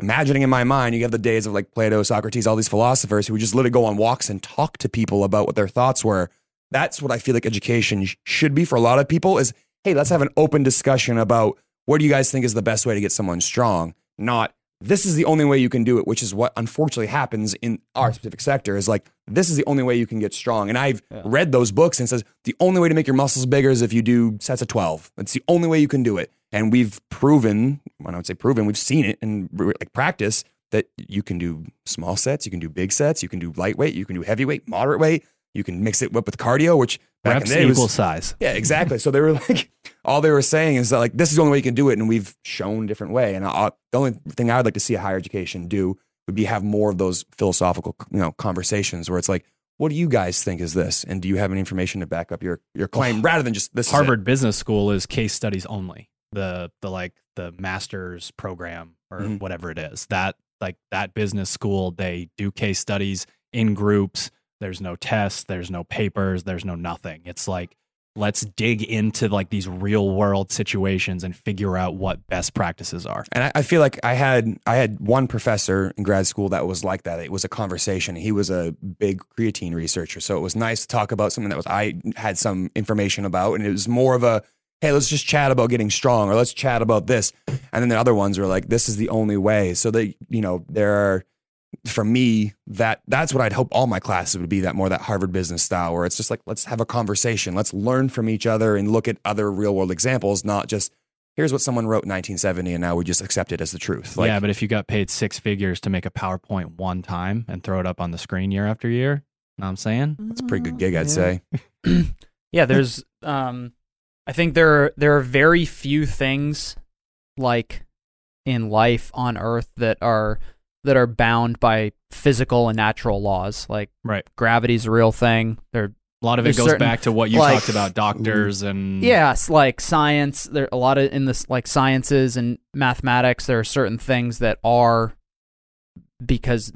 imagining in my mind, you have the days of like Plato, Socrates, all these philosophers who would just literally go on walks and talk to people about what their thoughts were. That's what I feel like education should be for a lot of people is, hey, let's have an open discussion about what do you guys think is the best way to get someone strong? Not this is the only way you can do it, which is what unfortunately happens in our specific sector is like, this is the only way you can get strong. And I've read those books and it says, the only way to make your muscles bigger is if you do sets of 12. That's the only way you can do it. And we've proven, when I would say proven, we've seen it in like practice that you can do small sets, you can do big sets, you can do lightweight, you can do heavyweight, moderate weight, you can mix it up with cardio, which back reps in the day was equal size. Yeah, exactly. So they were like, all they were saying is that like, this is the only way you can do it. And we've shown a different way. And the only thing I would like to see a higher education do would be have more of those philosophical, you know, conversations where it's like, what do you guys think is this? And do you have any information to back up your claim rather than just this? Harvard Business School is case studies only. The like the master's program or whatever it is that like that business school, they do case studies in groups. There's no tests. There's no papers. There's no nothing. It's like, let's dig into like these real world situations and figure out what best practices are. And I feel like I had one professor in grad school that was like that. It was a conversation. He was a big creatine researcher. So it was nice to talk about something that was, I had some information about, and it was more of a, hey, let's just chat about getting strong, or let's chat about this. And then the other ones were like, this is the only way. So they, you know, there are, for me, that's what I'd hope all my classes would be, that more that Harvard business style where it's just like, let's have a conversation. Let's learn from each other and look at other real world examples, not just here's what someone wrote in 1970 and now we just accept it as the truth. Like, yeah, but if you got paid six figures to make a PowerPoint one time and throw it up on the screen year after year, you know what I'm saying? That's a pretty good gig, I'd say. Yeah, there's, I think there are very few things like in life on earth that are bound by physical and natural laws. Like gravity's a real thing. A lot of it goes back to what you talked about, doctors and... Yes, like science. There a lot of in this like sciences and mathematics, there are certain things that are because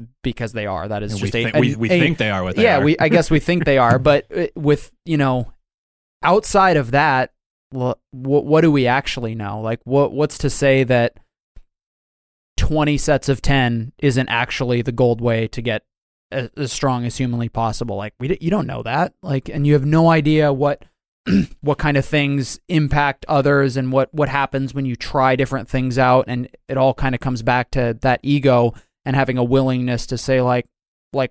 they are. That is just we think they are what they are. Yeah, I guess we think they are, but with, you know... Outside of that, what do we actually know? Like, what's to say that 20 sets of 10 isn't actually the gold way to get as strong as humanly possible? Like, you don't know that. Like, and you have no idea what what kind of things impact others and what happens when you try different things out. And it all kind of comes back to that ego and having a willingness to say, like,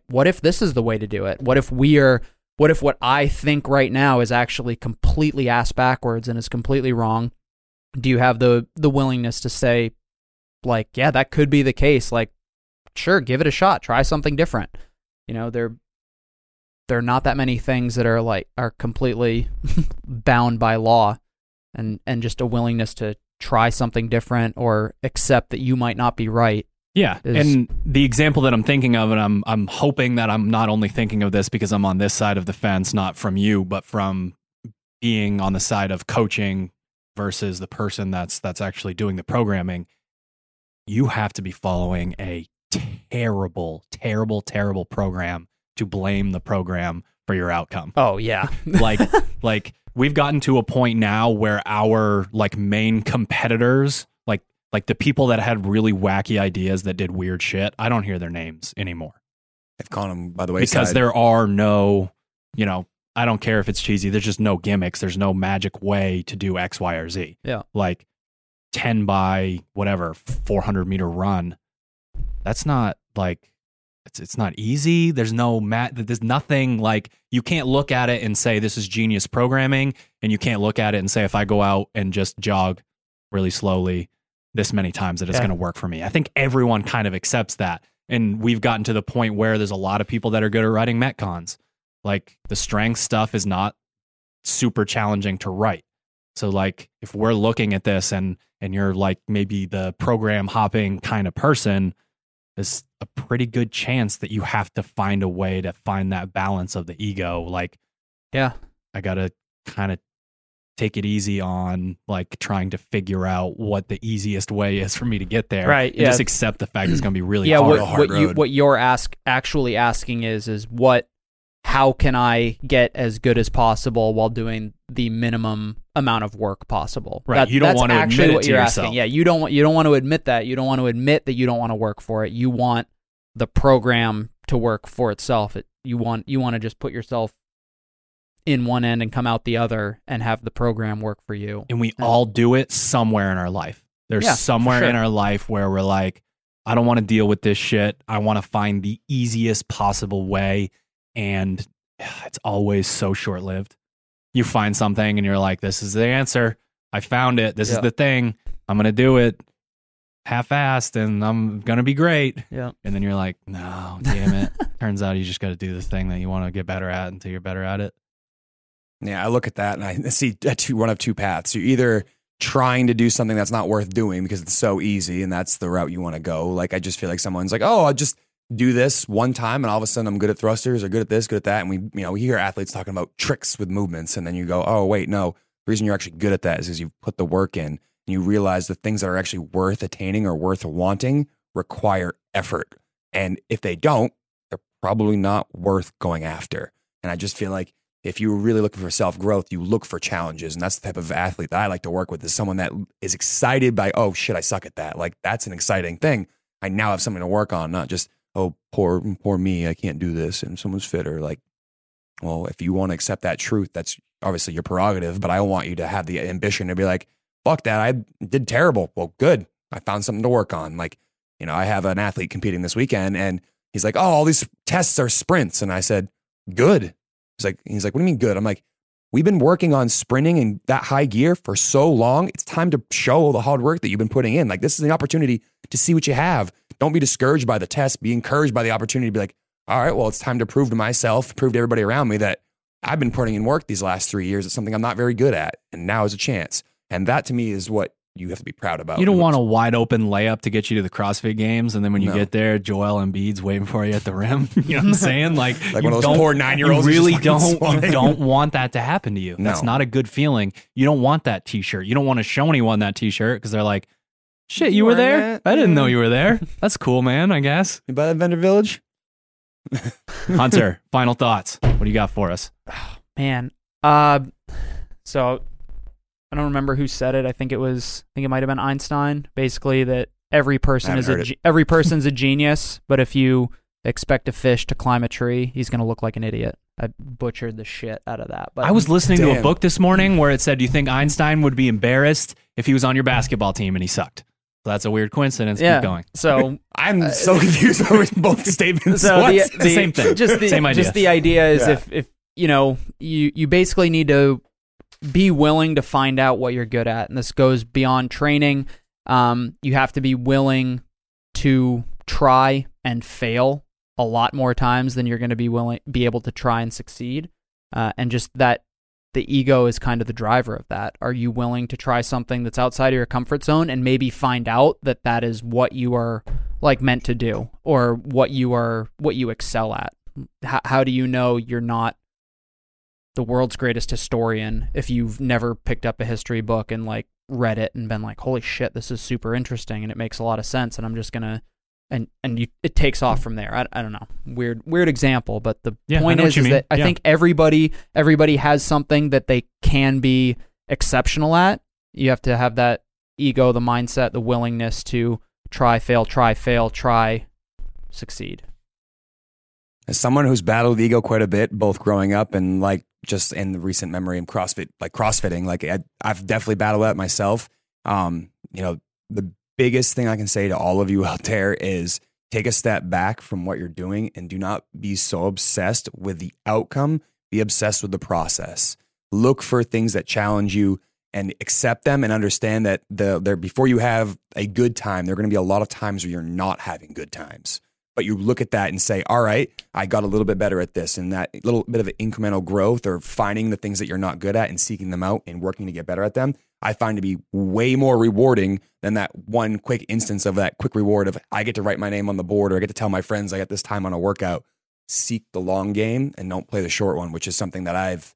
what if this is the way to do it? What if what I think right now is actually completely ass backwards and is completely wrong? Do you have the willingness to say, like, yeah, that could be the case. Like, sure, give it a shot. Try something different. You know, there are not that many things that are like are completely bound by law, and just a willingness to try something different or accept that you might not be right. Yeah, and the example that I'm thinking of, and I'm hoping that I'm not only thinking of this because I'm on this side of the fence, not from you, but from being on the side of coaching versus the person that's actually doing the programming. You have to be following a terrible, terrible, terrible program to blame the program for your outcome. Oh, yeah. like we've gotten to a point now where our like main competitors, like the people that had really wacky ideas that did weird shit, I don't hear their names anymore. I've caught them by the wayside. Because there are no, you know, I don't care if it's cheesy. There's just no gimmicks. There's no magic way to do X, Y, or Z. Yeah. Like 10 by whatever, 400 meter run. That's not like, it's not easy. There's no there's nothing like, you can't look at it and say, this is genius programming. And you can't look at it and say, if I go out and just jog really slowly this many times that it's going to work for me. I think everyone kind of accepts that. And we've gotten to the point where there's a lot of people that are good at writing Metcons. Like the strength stuff is not super challenging to write. So like if we're looking at this and you're like maybe the program hopping kind of person, there's a pretty good chance that you have to find a way to find that balance of the ego. Like, yeah, I got to kind of take it easy on like trying to figure out what the easiest way is for me to get there. Right. Yeah. And just accept the fact it's going to be really hard. What you're actually asking is how can I get as good as possible while doing the minimum amount of work possible? Right. You don't want to admit it to yourself. Asking. Yeah. You don't want to admit that. You don't want to admit that you don't want to work for it. You want the program to work for itself. You want to just put yourself in one end and come out the other and have the program work for you. And we all do it somewhere in our life. There's somewhere in our life where we're like, I don't want to deal with this shit. I want to find the easiest possible way. And it's always so short-lived. You find something and you're like, this is the answer. I found it. This is the thing. I'm going to do it half-assed and I'm going to be great. Yeah. And then you're like, no, damn it. Turns out you just got to do this thing that you want to get better at until you're better at it. Yeah, I look at that and I see one of two paths. You're either trying to do something that's not worth doing because it's so easy and that's the route you want to go. Like, I just feel like someone's like, oh, I'll just do this one time and all of a sudden I'm good at thrusters or good at this, good at that. And we hear athletes talking about tricks with movements and then you go, oh, wait, no. The reason you're actually good at that is because you put the work in and you realize the things that are actually worth attaining or worth wanting require effort. And if they don't, they're probably not worth going after. And I just feel like if you were really looking for self-growth, you look for challenges. And that's the type of athlete that I like to work with, is someone that is excited by, oh, shit, I suck at that. Like, that's an exciting thing. I now have something to work on, not just, oh, poor me, I can't do this, and someone's fitter. Like, well, if you want to accept that truth, that's obviously your prerogative, but I want you to have the ambition to be like, fuck that, I did terrible. Well, good. I found something to work on. Like, I have an athlete competing this weekend, and he's like, oh, all these tests are sprints. And I said, good. He's like, what do you mean good? I'm like, we've been working on sprinting in that high gear for so long. It's time to show the hard work that you've been putting in. Like, this is an opportunity to see what you have. Don't be discouraged by the test. Be encouraged by the opportunity to be like, all right, well, it's time to prove to myself, prove to everybody around me that I've been putting in work these last 3 years. It's something I'm not very good at. And now is a chance. And that to me is what you have to be proud about. You don't want a wide open layup to get you to the CrossFit Games, and then when you get there, Joel Embiid's waiting for you at the rim. You know what I'm saying? Like one of those poor 9-year-olds. You really don't want that to happen to you. No. That's not a good feeling. You don't want that T-shirt. You don't want to show anyone that T-shirt because they're like, "Shit, you were there? I didn't know you were there. That's cool, man. I guess." You buy that Vendor Village. Hunter, final thoughts. What do you got for us? Oh, man, so. I don't remember who said it. I think it might have been Einstein. Basically, that every person's a genius, but if you expect a fish to climb a tree, he's going to look like an idiot. I butchered the shit out of that. But I was listening to a book this morning where it said, "Do you think Einstein would be embarrassed if he was on your basketball team and he sucked?" So that's a weird coincidence. Yeah. Keep going. So I'm so confused over both statements. So the same thing. Same idea. Just the idea is if you basically need to be willing to find out what you're good at. And this goes beyond training. You have to be willing to try and fail a lot more times than you're going to be able to try and succeed. And just that the ego is kind of the driver of that. Are you willing to try something that's outside of your comfort zone and maybe find out that that is what you are like meant to do, or what you excel at? How do you know you're not the world's greatest historian if you've never picked up a history book and like read it and been like, holy shit, this is super interesting and it makes a lot of sense, and I'm just gonna it takes off from there. I don't know, weird example, but the point is that I think everybody has something that they can be exceptional at. You have to have that ego, the mindset, the willingness to try, fail, try, succeed. As someone who's battled ego quite a bit, both growing up and like just in the recent memory of CrossFit, like CrossFitting, like I've definitely battled that myself. The biggest thing I can say to all of you out there is take a step back from what you're doing and do not be so obsessed with the outcome. Be obsessed with the process. Look for things that challenge you and accept them, and understand that before you have a good time, there are going to be a lot of times where you're not having good times. But you look at that and say, all right, I got a little bit better at this, and that little bit of incremental growth or finding the things that you're not good at and seeking them out and working to get better at them, I find to be way more rewarding than that one quick instance of that quick reward of I get to write my name on the board, or I get to tell my friends I got this time on a workout. Seek the long game and don't play the short one, which is something that I've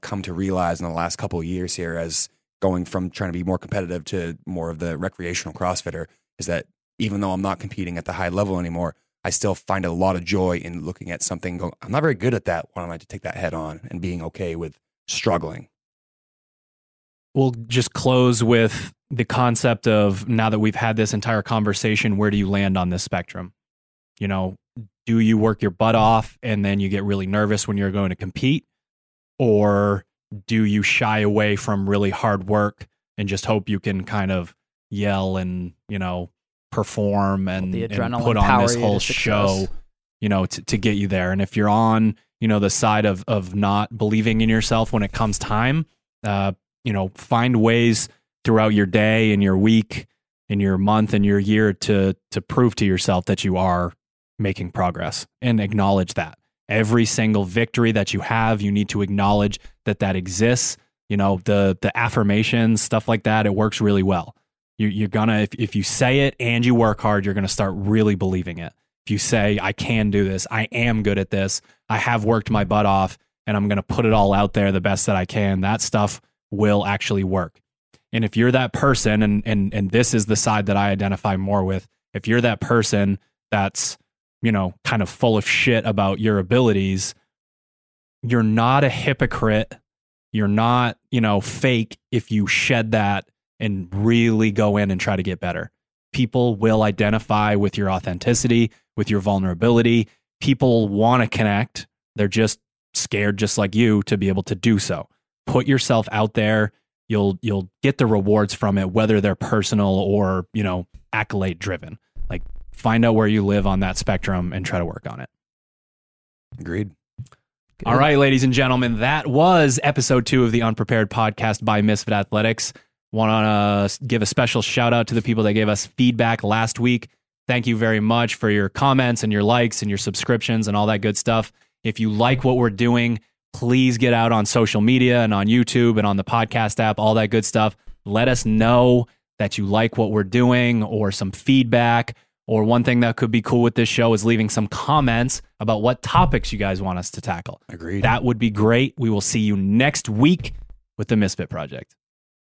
come to realize in the last couple of years here as going from trying to be more competitive to more of the recreational CrossFitter, is that even though I'm not competing at the high level anymore, I still find a lot of joy in looking at something going, I'm not very good at that. Why don't I take that head on, and being okay with struggling? We'll just close with the concept of, now that we've had this entire conversation, where do you land on this spectrum? Do you work your butt off and then you get really nervous when you're going to compete? Or do you shy away from really hard work and just hope you can kind of yell and, you know, perform and put on this whole show, you know, to get you there? And if you're on, you know, the side of not believing in yourself when it comes time, you know, find ways throughout your day and your week and your month and your year to prove to yourself that you are making progress, and acknowledge that. Every single victory that you have, you need to acknowledge that that exists. You know, the affirmations, stuff like that, it works really well. You're gonna, if you say it and you work hard, you're gonna start really believing it. If you say, I can do this, I am good at this, I have worked my butt off, and I'm gonna put it all out there the best that I can, that stuff will actually work. And if you're that person, and this is the side that I identify more with, if you're that person that's, you know, kind of full of shit about your abilities, you're not a hypocrite. You're not, you know, fake if you shed that and really go in and try to get better. People will identify with your authenticity, with your vulnerability. People want to connect. They're just scared, just like you, to be able to do so. Put yourself out there. You'll get the rewards from it, whether they're personal or, you know, accolade driven. Like, find out where you live on that spectrum and try to work on it. Agreed. Good. All right, ladies and gentlemen, that was episode 2 of the Unprepared Podcast by Misfit Athletics. Want to give a special shout out to the people that gave us feedback last week. Thank you very much for your comments and your likes and your subscriptions and all that good stuff. If you like what we're doing, please get out on social media and on YouTube and on the podcast app, all that good stuff. Let us know that you like what we're doing, or some feedback. Or one thing that could be cool with this show is leaving some comments about what topics you guys want us to tackle. Agreed. That would be great. We will see you next week with the Misfit Project.